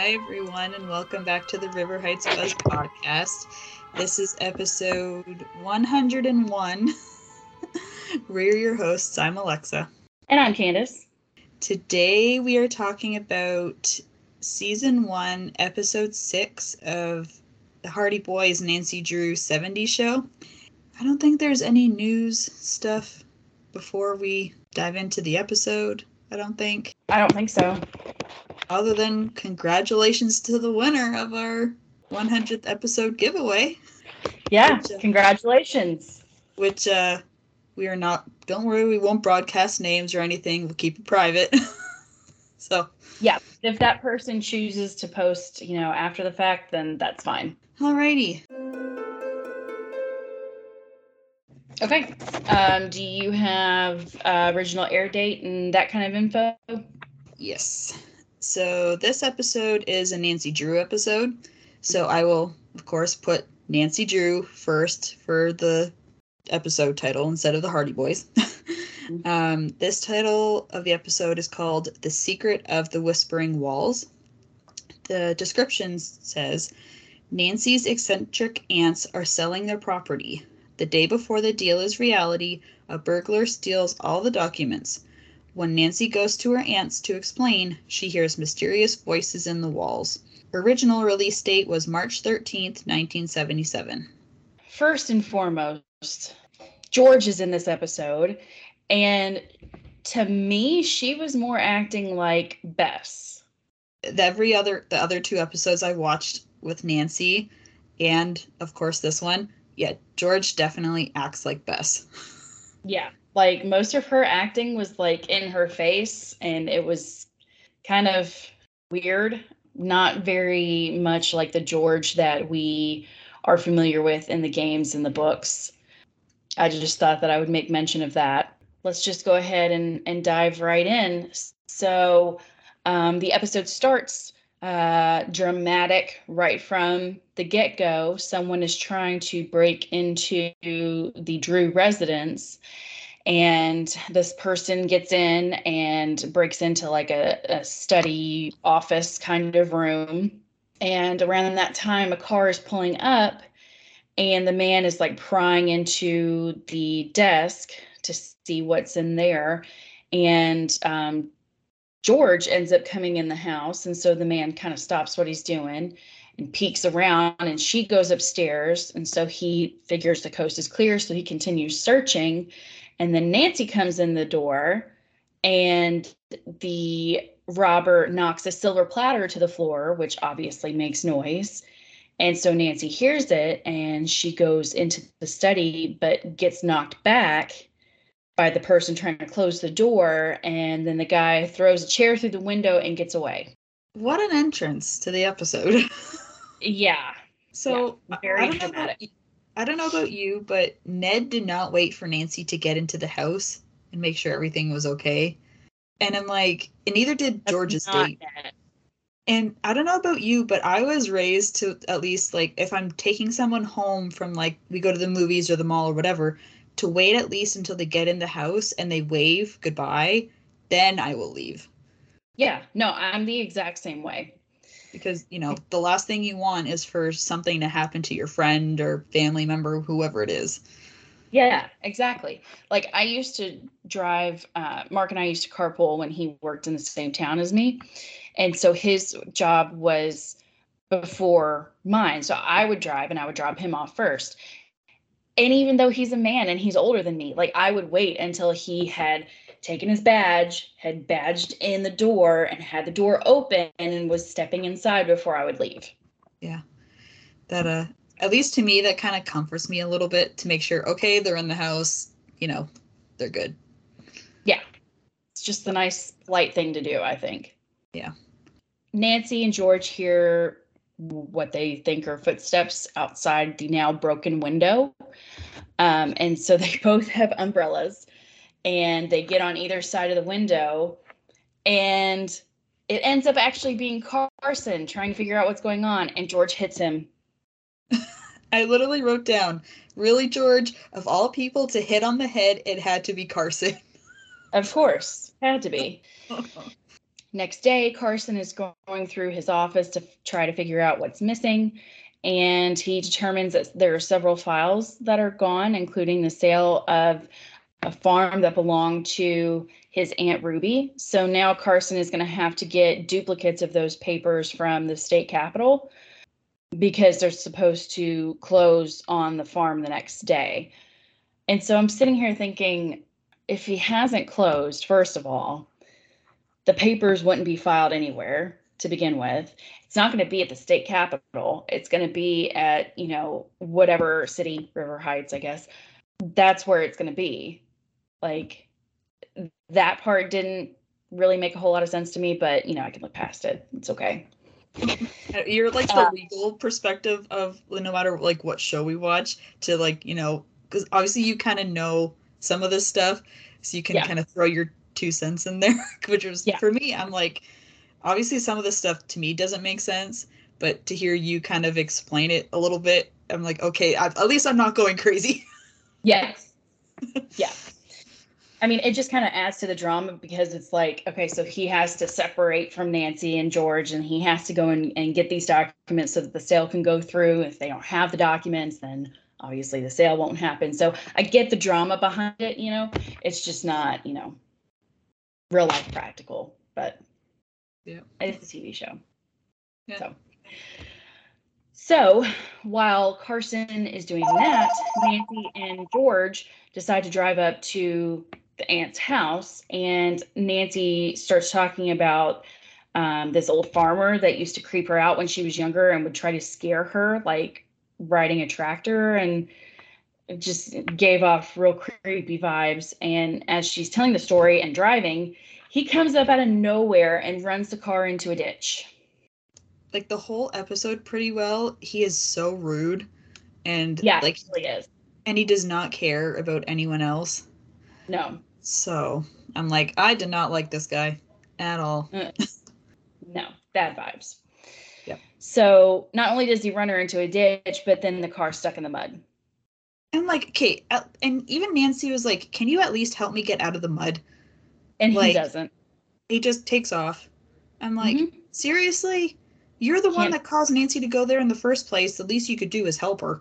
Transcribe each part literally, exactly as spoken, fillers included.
Hi, everyone, and welcome back to the River Heights Buzz podcast. This is episode one hundred and one. We're your hosts. I'm Alexa. And I'm Candace. Today we are talking about season one, episode six of the Hardy Boys Nancy Drew seventies show. I don't think there's any news stuff before we dive into the episode. I don't think. I don't think so. Other than congratulations to the winner of our one hundredth episode giveaway. Yeah, which, uh, congratulations. Which uh, we are not, don't worry, we won't broadcast names or anything. We'll keep it private. So. Yeah, if that person chooses to post, you know, after the fact, then that's fine. Alrighty. Okay. Um, do you have uh, original air date and that kind of info? Yes. So this episode is a Nancy Drew episode. So I will, of course, put Nancy Drew first for the episode title instead of the Hardy Boys. Mm-hmm. um, this title of the episode is called The Secret of the Whispering Walls. The description says, Nancy's eccentric aunts are selling their property. The day before the deal is reality, a burglar steals all the documents. When Nancy goes to her aunt's to explain, she hears mysterious voices in the walls. Original release date was March thirteenth, nineteen seventy-seven. First and foremost, George is in this episode, and to me, she was more acting like Bess. Every other, the other two episodes I watched with Nancy, and of course this one, yeah, George definitely acts like Bess. Yeah. Like, most of her acting was, like, in her face, and it was kind of weird. Not very much like the George that we are familiar with in the games and the books. I just thought that I would make mention of that. Let's just go ahead and, and dive right in. So um, the episode starts uh, dramatic right from the get-go. Someone is trying to break into the Drew residence. And this person gets in and breaks into like a, a study office kind of room. And around that time, a car is pulling up and the man is like prying into the desk to see what's in there. And um, George ends up coming in the house. And so the man kind of stops what he's doing and peeks around, and she goes upstairs. And so he figures the coast is clear. So he continues searching. And then Nancy comes in the door, and the robber knocks a silver platter to the floor, which obviously makes noise. And so Nancy hears it, and she goes into the study, but gets knocked back by the person trying to close the door. And then the guy throws a chair through the window and gets away. What an entrance to the episode. Yeah. So yeah, very dramatic. I don't know about you, but Ned did not wait for Nancy to get into the house and make sure everything was okay. And I'm like, and neither did George's date. Ned. And I don't know about you, but I was raised to at least, like, if I'm taking someone home from, like, we go to the movies or the mall or whatever, to wait at least until they get in the house and they wave goodbye, then I will leave. Yeah, no, I'm the exact same way. Because, you know, the last thing you want is for something to happen to your friend or family member, whoever it is. Yeah, exactly. Like, I used to drive, uh, Mark and I used to carpool when he worked in the same town as me. And so his job was before mine. So I would drive and I would drop him off first. And even though he's a man and he's older than me, like, I would wait until he had taken his badge, had badged in the door, and had the door open, and was stepping inside before I would leave. Yeah. That, uh, at least to me, that kind of comforts me a little bit to make sure, okay, they're in the house, you know, they're good. Yeah. It's just a nice, light thing to do, I think. Yeah. Nancy and George hear what they think are footsteps outside the now broken window. Um, and so they both have umbrellas. And they get on either side of the window, and it ends up actually being Carson trying to figure out what's going on, and George hits him. I literally wrote down, really, George, of all people to hit on the head, it had to be Carson. Of course, had to be. Next day, Carson is going through his office to try to figure out what's missing, and he determines that there are several files that are gone, including the sale of a farm that belonged to his Aunt Ruby. So now Carson is going to have to get duplicates of those papers from the state capitol because they're supposed to close on the farm the next day. And so I'm sitting here thinking, if he hasn't closed, first of all, the papers wouldn't be filed anywhere to begin with. It's not going to be at the state capitol. It's going to be at, you know, whatever city, River Heights, I guess. That's where it's going to be. Like, that part didn't really make a whole lot of sense to me, but, you know, I can look past it. It's okay. You're like the uh, legal perspective of, no matter like what show we watch, to like, you know, because obviously you kind of know some of this stuff, so you can yeah. kind of throw your two cents in there, which was yeah. for me, I'm like, obviously some of this stuff to me doesn't make sense, but to hear you kind of explain it a little bit, I'm like, okay, I've, at least I'm not going crazy. Yes. Yeah. I mean, it just kind of adds to the drama, because it's like, okay, so he has to separate from Nancy and George, and he has to go in and get these documents so that the sale can go through. If they don't have the documents, then obviously the sale won't happen. So I get the drama behind it, you know, it's just not, you know, real life practical, but yeah, it's a T V show. Yeah. So. So while Carson is doing that, Nancy and George decide to drive up to the aunt's house, and Nancy starts talking about um, this old farmer that used to creep her out when she was younger and would try to scare her, like riding a tractor, and just gave off real creepy vibes. And as she's telling the story and driving, he comes up out of nowhere and runs the car into a ditch. Like, the whole episode pretty well, he is so rude, and yeah, like, he really is. And he does not care about anyone else. No. So I'm like, I did not like this guy at all. No, bad vibes. Yeah. So not only does he run her into a ditch, but then the car's stuck in the mud. And like, okay, and even Nancy was like, can you at least help me get out of the mud? And like, he doesn't. He just takes off. I'm like, mm-hmm. seriously? You're the one that caused Nancy to go there in the first place. The least you could do is help her.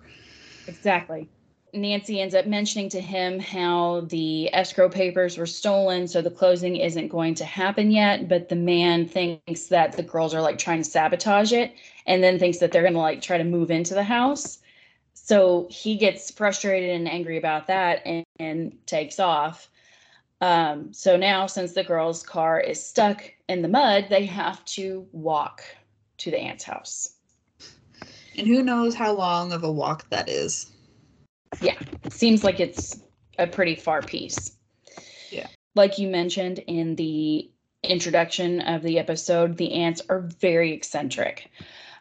Exactly. Nancy ends up mentioning to him how the escrow papers were stolen, so the closing isn't going to happen yet. But the man thinks that the girls are like trying to sabotage it, and then thinks that they're going to like try to move into the house. So he gets frustrated and angry about that, and, and takes off. Um, so now, since the girls' car is stuck in the mud, they have to walk to the aunt's house. And who knows how long of a walk that is. Yeah, it seems like it's a pretty far piece. Yeah. Like you mentioned in the introduction of the episode, the aunts are very eccentric.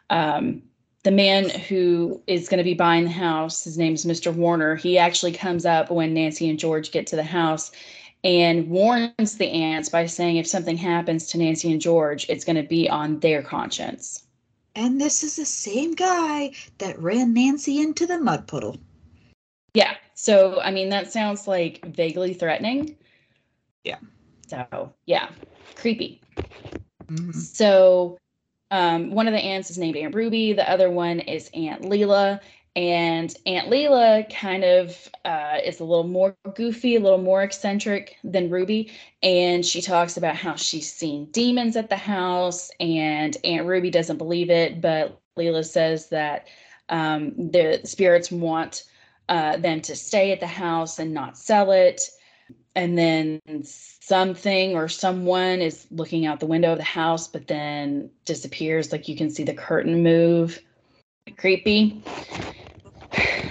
Um, the man who is going to be buying the house, his name is Mister Warner. He actually comes up when Nancy and George get to the house and warns the aunts by saying if something happens to Nancy and George, it's going to be on their conscience. And this is the same guy that ran Nancy into the mud puddle. Yeah. So, I mean, that sounds like vaguely threatening. Yeah. So, yeah. Creepy. Mm-hmm. So, um, one of the aunts is named Aunt Ruby. The other one is Aunt Leela. And Aunt Leela kind of uh, is a little more goofy, a little more eccentric than Ruby. And she talks about how she's seen demons at the house, and Aunt Ruby doesn't believe it. But Leela says that um, the spirits want uh, them to stay at the house and not sell it. And then something or someone is looking out the window of the house, but then disappears. Like, you can see the curtain move. Creepy.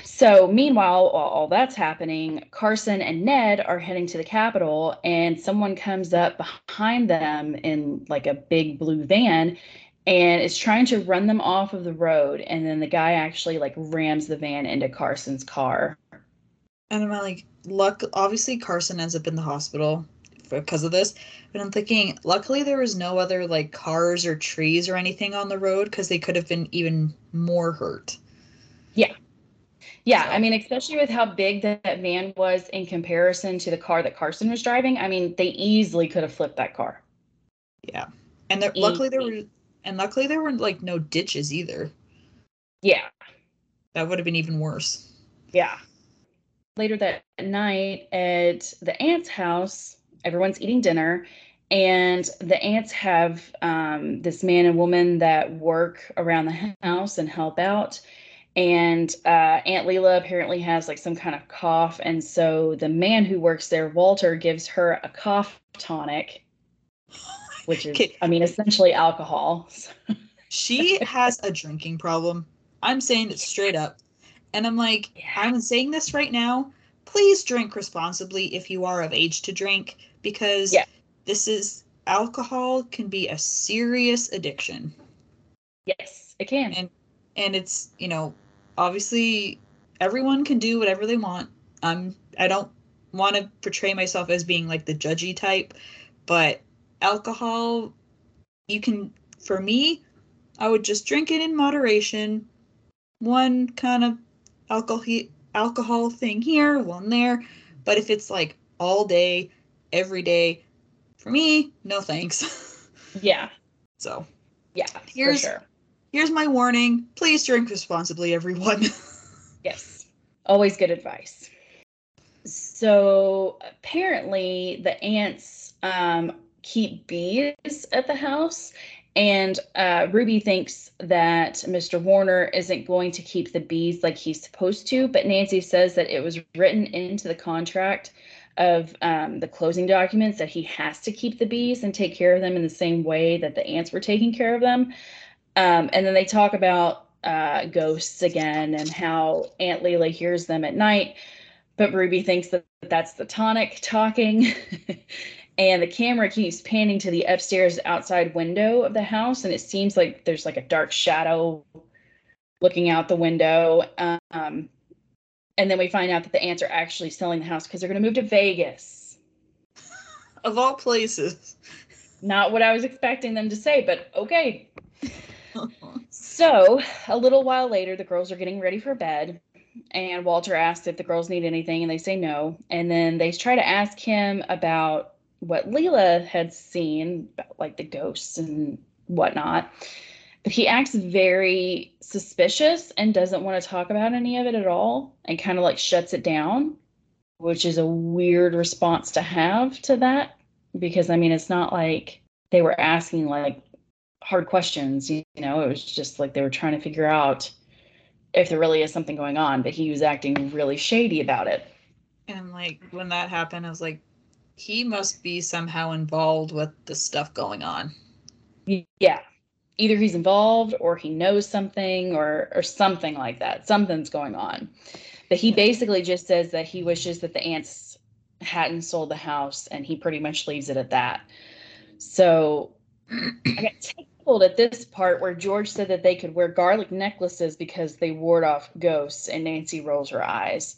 So meanwhile, while all that's happening, Carson and Ned are heading to the Capitol, and someone comes up behind them in like a big blue van and is trying to run them off of the road. And then the guy actually like rams the van into Carson's car. And I'm like, luck, obviously Carson ends up in the hospital because of this. But I'm thinking, luckily there was no other like cars or trees or anything on the road, because they could have been even more hurt. Yeah. Yeah, I mean, especially with how big that, that van was in comparison to the car that Carson was driving. I mean, they easily could have flipped that car. Yeah. And there, luckily there were, and luckily there were like no ditches either. Yeah. That would have been even worse. Yeah. Later that night at the aunt's house, everyone's eating dinner, and the aunts have um, this man and woman that work around the house and help out. And uh, Aunt Leela apparently has like some kind of cough. And so the man who works there, Walter, gives her a cough tonic, which is, okay. I mean, essentially alcohol. She has a drinking problem. I'm saying it straight up. And I'm like, yeah. I'm saying this right now. Please drink responsibly if you are of age to drink, because yeah. this is, alcohol can be a serious addiction. Yes, it can. And, and it's, you know, obviously everyone can do whatever they want. Um, I don't want to portray myself as being like the judgy type, but alcohol, you can, for me, I would just drink it in moderation. One kind of alcohol alcohol thing here, one there. But if it's like all day, every day, for me, no thanks. Yeah. So. Yeah, here's, for sure. Here's my warning. Please drink responsibly, everyone. Yes. Always good advice. So apparently the ants um, keep bees at the house. And uh, Ruby thinks that Mister Warner isn't going to keep the bees like he's supposed to, but Nancy says that it was written into the contract of um, the closing documents that he has to keep the bees and take care of them in the same way that the ants were taking care of them. Um, and then they talk about uh, ghosts again and how Aunt Leela hears them at night, but Ruby thinks that that's the tonic talking. And the camera keeps panning to the upstairs outside window of the house. And it seems like there's like a dark shadow looking out the window. Um, and then we find out that the ants are actually selling the house because they're going to move to Vegas. Of all places. Not what I was expecting them to say, but okay. So a little while later, the girls are getting ready for bed. And Walter asks if the girls need anything, and they say no. And then they try to ask him about what Leela had seen, like the ghosts and whatnot, but he acts very suspicious and doesn't want to talk about any of it at all, and kind of like shuts it down, which is a weird response to have to that, because I mean, it's not like they were asking like hard questions, you know, it was just like they were trying to figure out if there really is something going on, but he was acting really shady about it. And like when that happened, I was like, he must be somehow involved with the stuff going on. Yeah. Either he's involved or he knows something or, or something like that. Something's going on. But he basically just says that he wishes that the ants hadn't sold the house, and he pretty much leaves it at that. So I got tickled at this part where George said that they could wear garlic necklaces because they ward off ghosts, and Nancy rolls her eyes.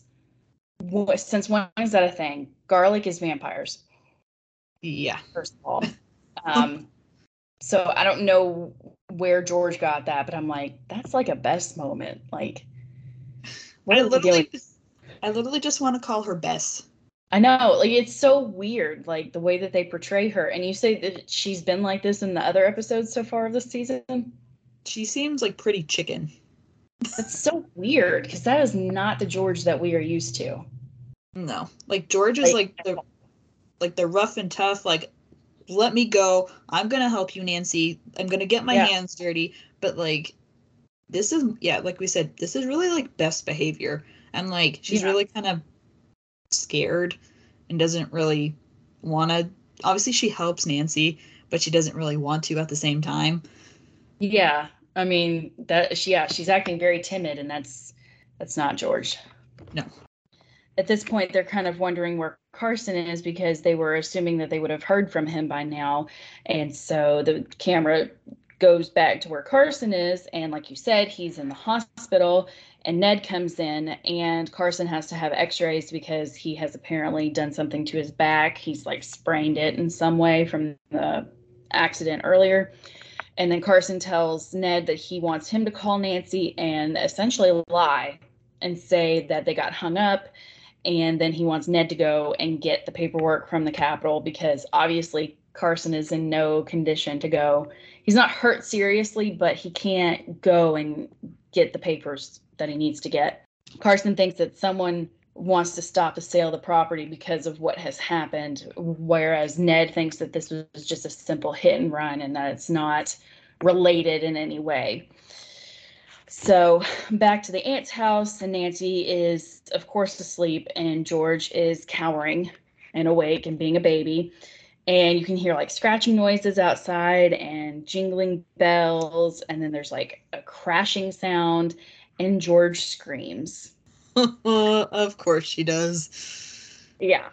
Since when is that a thing? Garlic is vampires. Yeah. First of all. Um, so I don't know where George got that, but I'm like, that's like a best moment. Like, what I literally, I literally just want to call her Bess. I know. Like, it's so weird, like the way that they portray her. And you say that she's been like this in the other episodes so far of this season. She seems like pretty chicken. That's so weird, because that is not the George that we are used to. No, like George is like, like the like the rough and tough, like, let me go, I'm gonna help you, Nancy, I'm gonna get my yeah. hands dirty. But like, this is yeah like we said, this is really like best behavior, and like she's yeah. really kind of scared and doesn't really want to. Obviously she helps Nancy, but she doesn't really want to at the same time. Yeah, I mean, that she, yeah, she's acting very timid, and that's that's not George. No. At this point, they're kind of wondering where Carson is, because they were assuming that they would have heard from him by now. And so the camera goes back to where Carson is. And like you said, he's in the hospital, and Ned comes in, and Carson has to have x-rays because he has apparently done something to his back. He's like sprained it in some way from the accident earlier. And then Carson tells Ned that he wants him to call Nancy and essentially lie and say that they got hung up. And then he wants Ned to go and get the paperwork from the Capitol, because obviously Carson is in no condition to go. He's not hurt seriously, but he can't go and get the papers that he needs to get. Carson thinks that someone wants to stop the sale of the property because of what has happened, whereas Ned thinks that this was just a simple hit and run and that it's not related in any way. So back to the aunt's house, and Nancy is, of course, asleep, and George is cowering and awake and being a baby. And you can hear like scratching noises outside and jingling bells, and then there's like a crashing sound, and George screams. Of course she does. Yeah.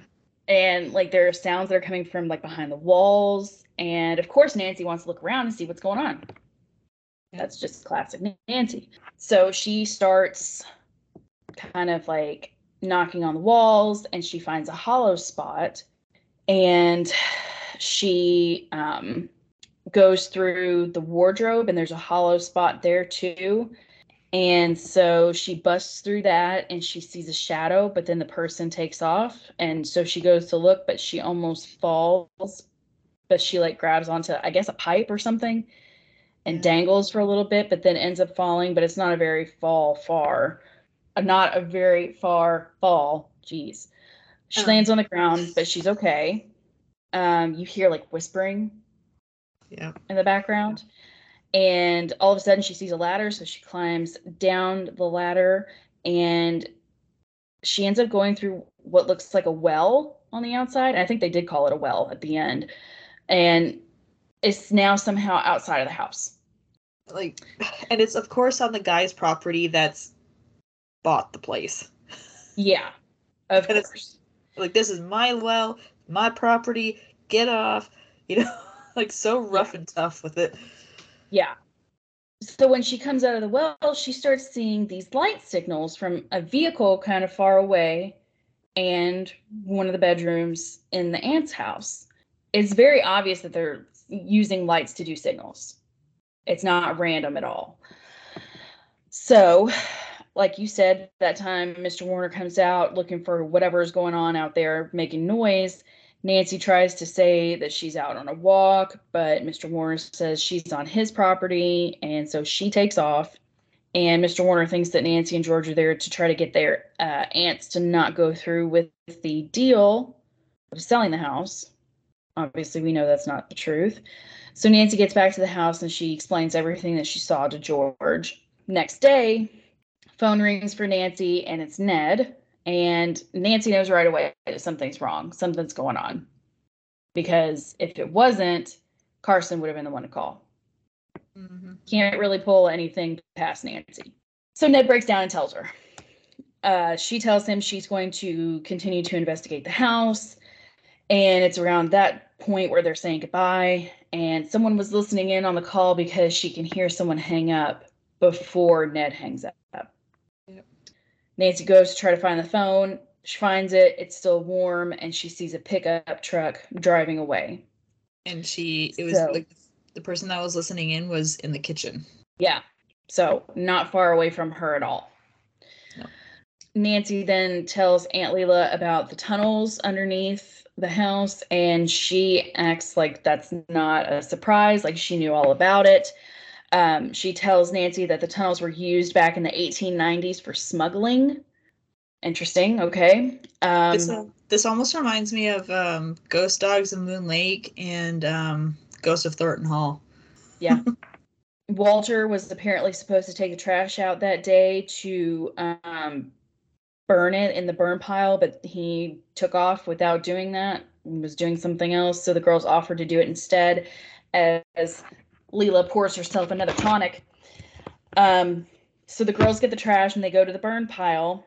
And like there are sounds that are coming from like behind the walls. And of course, Nancy wants to look around and see what's going on. That's just classic Nancy. So she starts kind of like knocking on the walls, and she finds a hollow spot, and she um, goes through the wardrobe, and there's a hollow spot there too. And so she busts through that, and she sees a shadow, but then the person takes off. And so she goes to look, but she almost falls, but she like grabs onto, I guess, a pipe or something, and dangles for a little bit, but then ends up falling. But it's not a very fall far. Not a very far fall. Jeez. She oh. lands on the ground, but she's okay. Um, you hear like whispering yeah. in the background. Yeah. And all of a sudden she sees a ladder. So she climbs down the ladder, and she ends up going through what looks like a well on the outside. I think they did call it a well at the end. And it's now somehow outside of the house. Like, and it's, of course, on the guy's property that's bought the place. Yeah, of and course. Like, this is my well, my property, get off. You know, like, so rough yeah. and tough with it. Yeah. So when she comes out of the well, she starts seeing these light signals from a vehicle kind of far away and one of the bedrooms in the aunt's house. It's very obvious that they're using lights to do signals. It's not random at all. So, like you said, that time Mister Warner comes out looking for whatever's going on out there making noise. Nancy tries to say that she's out on a walk, but Mister Warner says she's on his property, and so she takes off. And Mister Warner thinks that Nancy and George are there to try to get their uh, aunts to not go through with the deal of selling the house. Obviously, we know that's not the truth. So Nancy gets back to the house, and she explains everything that she saw to George. Next day, phone rings for Nancy, and it's Ned. And Nancy knows right away that something's wrong. Something's going on. Because if it wasn't, Carson would have been the one to call. Mm-hmm. Can't really pull anything past Nancy. So Ned breaks down and tells her. Uh, she tells him she's going to continue to investigate the house. And it's around that point where they're saying goodbye. And someone was listening in on the call because she can hear someone hang up before Ned hangs up. Yep. Nancy goes to try to find the phone. She finds it. It's still warm. And she sees a pickup truck driving away. And she, it was so, like the person that was listening in was in the kitchen. Yeah. So not far away from her at all. No. Nancy then tells Aunt Leela about the tunnels underneath the house, and she acts like that's not a surprise, like she knew all about it. Um, she tells Nancy that the tunnels were used back in the eighteen nineties for smuggling. Interesting, okay. Um, this, uh, this almost reminds me of um, Ghost Dogs of Moon Lake and um, Ghost of Thornton Hall. Yeah. Walter was apparently supposed to take the trash out that day to um, burn it in the burn pile, but he took off without doing that and was doing something else. So the girls offered to do it instead as Leela pours herself another tonic. Um, so the girls get the trash and they go to the burn pile,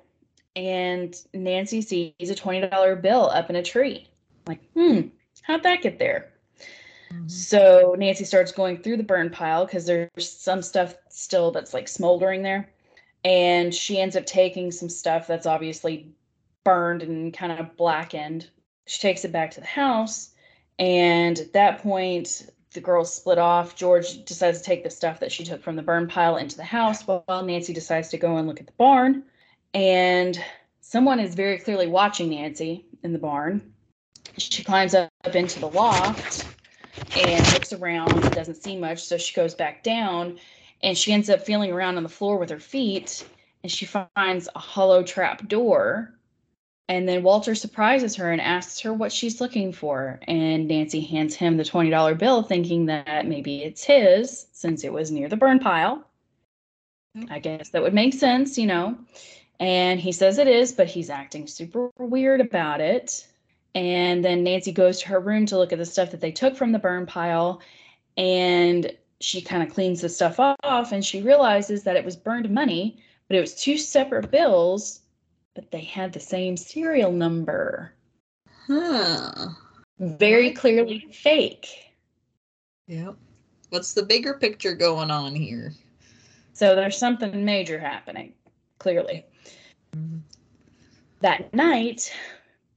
and Nancy sees a twenty dollar bill up in a tree. Like, hmm, how'd that get there? Mm-hmm. So Nancy starts going through the burn pile because there's some stuff still that's like smoldering there. And she ends up taking some stuff that's obviously burned and kind of blackened. She takes it back to the house. And at that point, the girls split off. George decides to take the stuff that she took from the burn pile into the house, while Nancy decides to go and look at the barn. And someone is very clearly watching Nancy in the barn. She climbs up into the loft and looks around, doesn't see much, so she goes back down, and she ends up feeling around on the floor with her feet, and she finds a hollow trap door. And then Walter surprises her and asks her what she's looking for. And Nancy hands him the twenty dollar bill, thinking that maybe it's his, since it was near the burn pile. I guess that would make sense, you know. And he says it is, but he's acting super weird about it. And then Nancy goes to her room to look at the stuff that they took from the burn pile. And she kind of cleans the stuff off, and she realizes that it was burned money, but it was two separate bills, but they had the same serial number. Huh. Very clearly fake. Yep. What's the bigger picture going on here? So there's something major happening, clearly. Mm-hmm. That night,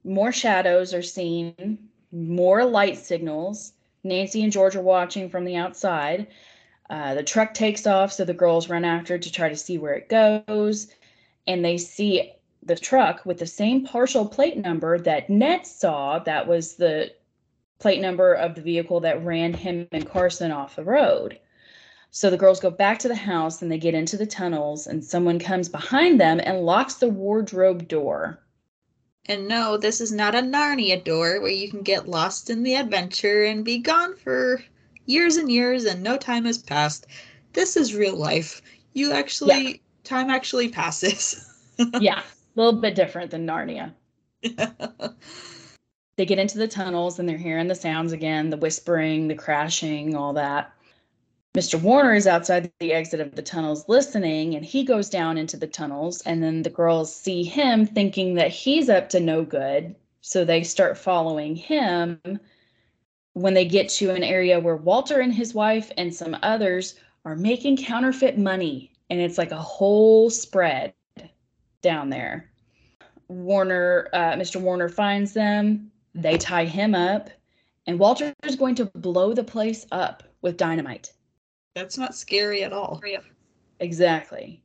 more shadows are seen, more light signals. Nancy and George are watching from the outside. Uh, the truck takes off, so the girls run after to try to see where it goes, and they see the truck with the same partial plate number that Ned saw. That was the plate number of the vehicle that ran him and Carson off the road. So the girls go back to the house, and they get into the tunnels, and someone comes behind them and locks the wardrobe door. And no, this is not a Narnia door where you can get lost in the adventure and be gone for years and years and no time has passed. This is real life. You actually, yeah. Time actually passes. Yeah, a little bit different than Narnia. They get into the tunnels, and they're hearing the sounds again, the whispering, the crashing, all that. Mister Warner is outside the exit of the tunnels listening, and he goes down into the tunnels, and then the girls see him thinking that he's up to no good, so they start following him. When they get to an area where Walter and his wife and some others are making counterfeit money, and it's like a whole spread down there. Warner, uh, Mister Warner finds them, they tie him up, and Walter is going to blow the place up with dynamite. That's not scary at all. Exactly.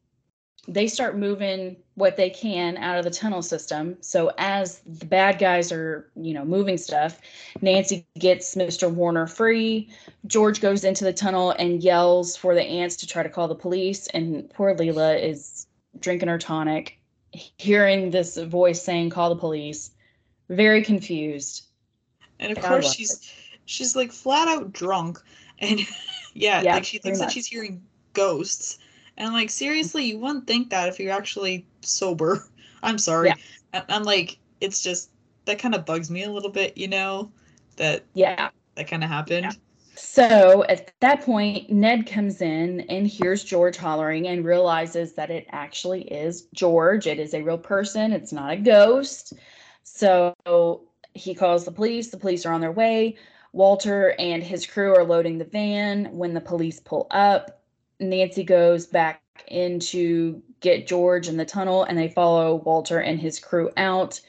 They start moving what they can out of the tunnel system. So as the bad guys are, you know, moving stuff, Nancy gets Mister Warner free. George goes into the tunnel and yells for the ants to try to call the police. And poor Leela is drinking her tonic, hearing this voice saying, call the police. Very confused. And of course, she's, she's like flat out drunk. And yeah, yeah, like she thinks that she's hearing ghosts. And like, seriously, you wouldn't think that if you're actually sober. I'm sorry. Yeah. I'm like, it's just, that kind of bugs me a little bit, you know, that yeah, that kind of happened. Yeah. So at that point, Ned comes in and hears George hollering and realizes that it actually is George. It is a real person. It's not a ghost. So he calls the police. The police are on their way. Walter and his crew are loading the van. When the police pull up, Nancy goes back in to get George in the tunnel, and they follow Walter and his crew out.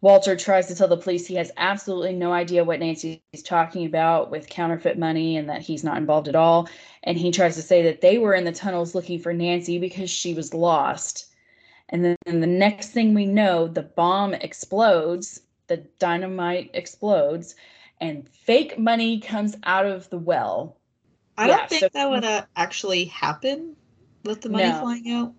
Walter tries to tell the police he has absolutely no idea what Nancy is talking about with counterfeit money and that he's not involved at all. And he tries to say that they were in the tunnels looking for Nancy because she was lost. And then and the next thing we know, the bomb explodes, the dynamite explodes, and fake money comes out of the well. I yeah, don't think so, that would uh, actually happen with the money no, flying out.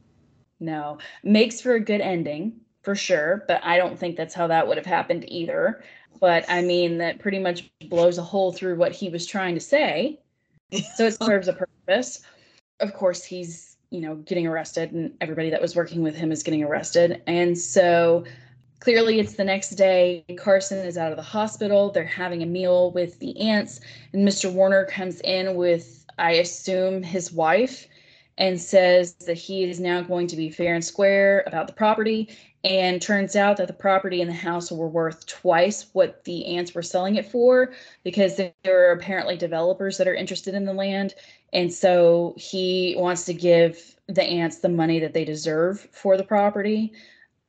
No. Makes for a good ending, for sure. But I don't think that's how that would have happened either. But, I mean, that pretty much blows a hole through what he was trying to say. So it serves a purpose. Of course, he's, you know, getting arrested. And everybody that was working with him is getting arrested. And so, clearly, it's the next day. Carson is out of the hospital. They're having a meal with the ants. And Mister Warner comes in with, I assume, his wife, and says that he is now going to be fair and square about the property. And turns out that the property and the house were worth twice what the ants were selling it for, because there are apparently developers that are interested in the land. And so he wants to give the ants the money that they deserve for the property.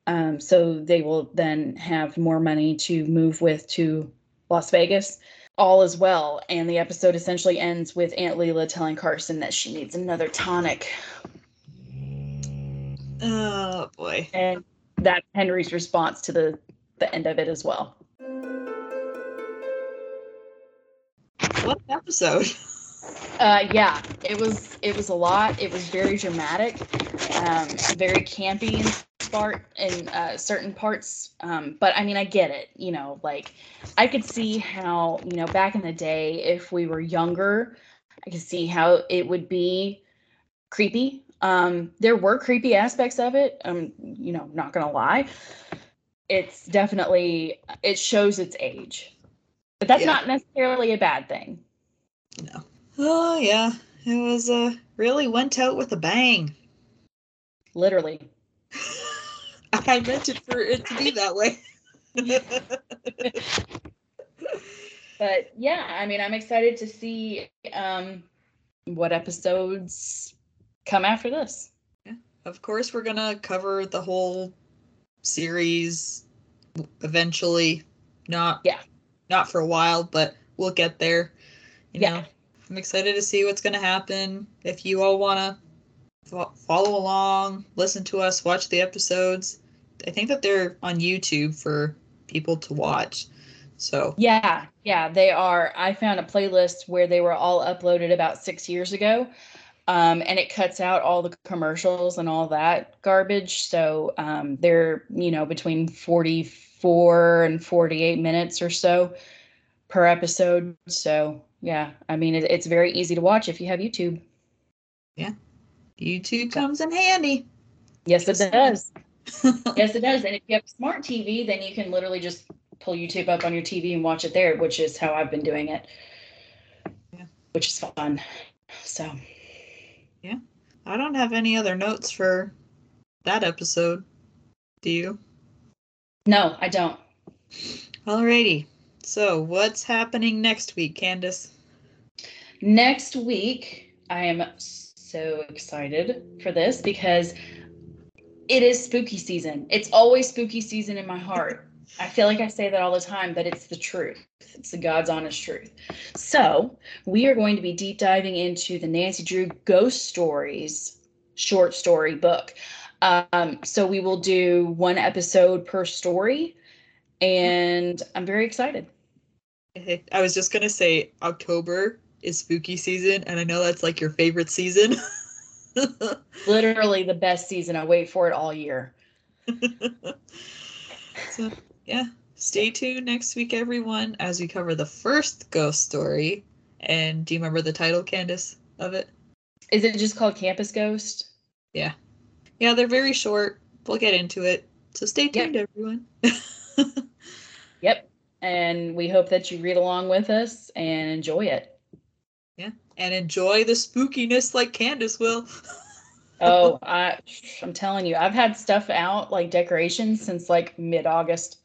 Um, so they will then have more money to move with to Las Vegas. All is well. And the episode essentially ends with Aunt Leela telling Carson that she needs another tonic. Oh, boy. And that's Henry's response to the, the end of it as well. What an episode. Uh, yeah, it was it was a lot. It was very dramatic, um, very campy in part in uh, certain parts. Um, but I mean, I get it. You know, like I could see how, you know, back in the day, if we were younger, I could see how it would be creepy. Um, there were creepy aspects of it. Um, you know, not gonna lie. It's definitely it shows its age, but that's yeah. not necessarily a bad thing. No. Oh, yeah. It was, uh, really went out with a bang. Literally. I meant it for it to be that way. But, yeah, I mean, I'm excited to see, um, what episodes come after this. Yeah. Of course, we're going to cover the whole series eventually. Not, yeah. not for a while, but we'll get there, you yeah. know. I'm excited to see what's going to happen. If you all want to f- follow along, listen to us, watch the episodes. I think that they're on YouTube for people to watch. So yeah, yeah, they are. I found a playlist where they were all uploaded about six years ago, um, and it cuts out all the commercials and all that garbage. So um, they're, you know, between forty-four and forty-eight minutes or so per episode. So yeah, I mean, it, it's very easy to watch if you have YouTube. Yeah, YouTube comes in handy. Yes, it does. Yes, it does. And if you have a smart T V, then you can literally just pull YouTube up on your T V and watch it there, which is how I've been doing it, yeah. which is fun. So, yeah, I don't have any other notes for that episode. Do you? No, I don't. Alrighty. So what's happening next week, Candace? Next week, I am so excited for this because it is spooky season. It's always spooky season in my heart. I feel like I say that all the time, but it's the truth. It's the God's honest truth. So we are going to be deep diving into the Nancy Drew Ghost Stories short story book. Um, so we will do one episode per story, and I'm very excited. I was just going to say October is spooky season, and I know that's like your favorite season. Literally the best season. I wait for it all year. So, yeah, stay tuned next week, everyone, as we cover the first ghost story. And do you remember the title, Candace, of it? Is it just called Campus Ghost? Yeah. Yeah, they're very short. We'll get into it. So stay tuned, yep. everyone. Yep. And we hope that you read along with us and enjoy it. Yeah. And enjoy the spookiness like Candace will. Oh, I, I'm telling you, I've had stuff out like decorations since like mid-August.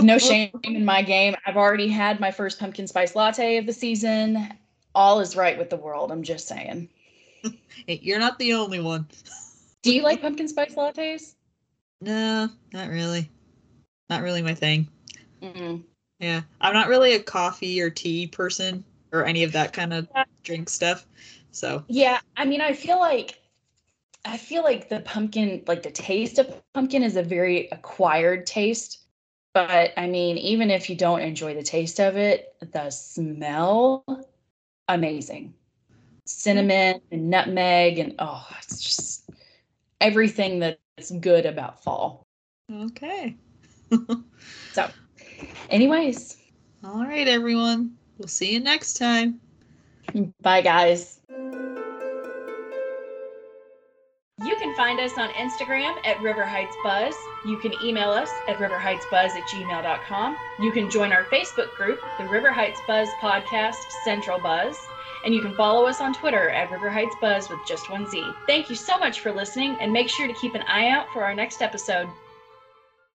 No shame in my game. I've already had my first pumpkin spice latte of the season. All is right with the world. I'm just saying. You're not the only one. Do you like pumpkin spice lattes? No, not really. Not really my thing. Mm-mm. Yeah. I'm not really a coffee or tea person or any of that kind of drink stuff. So, yeah, I mean, I feel like I feel like the pumpkin, like the taste of pumpkin is a very acquired taste. But I mean, even if you don't enjoy the taste of it, the smell, amazing. Cinnamon and nutmeg and oh, it's just everything that's good about fall. Okay. So, anyways. All right, everyone. We'll see you next time. Bye, guys. You can find us on Instagram at River Heights Buzz. You can email us at river heights buzz at gmail dot com. You can join our Facebook group, the River Heights Buzz Podcast Central Buzz. And you can follow us on Twitter at River Heights Buzz with just one Z. Thank you so much for listening, and make sure to keep an eye out for our next episode.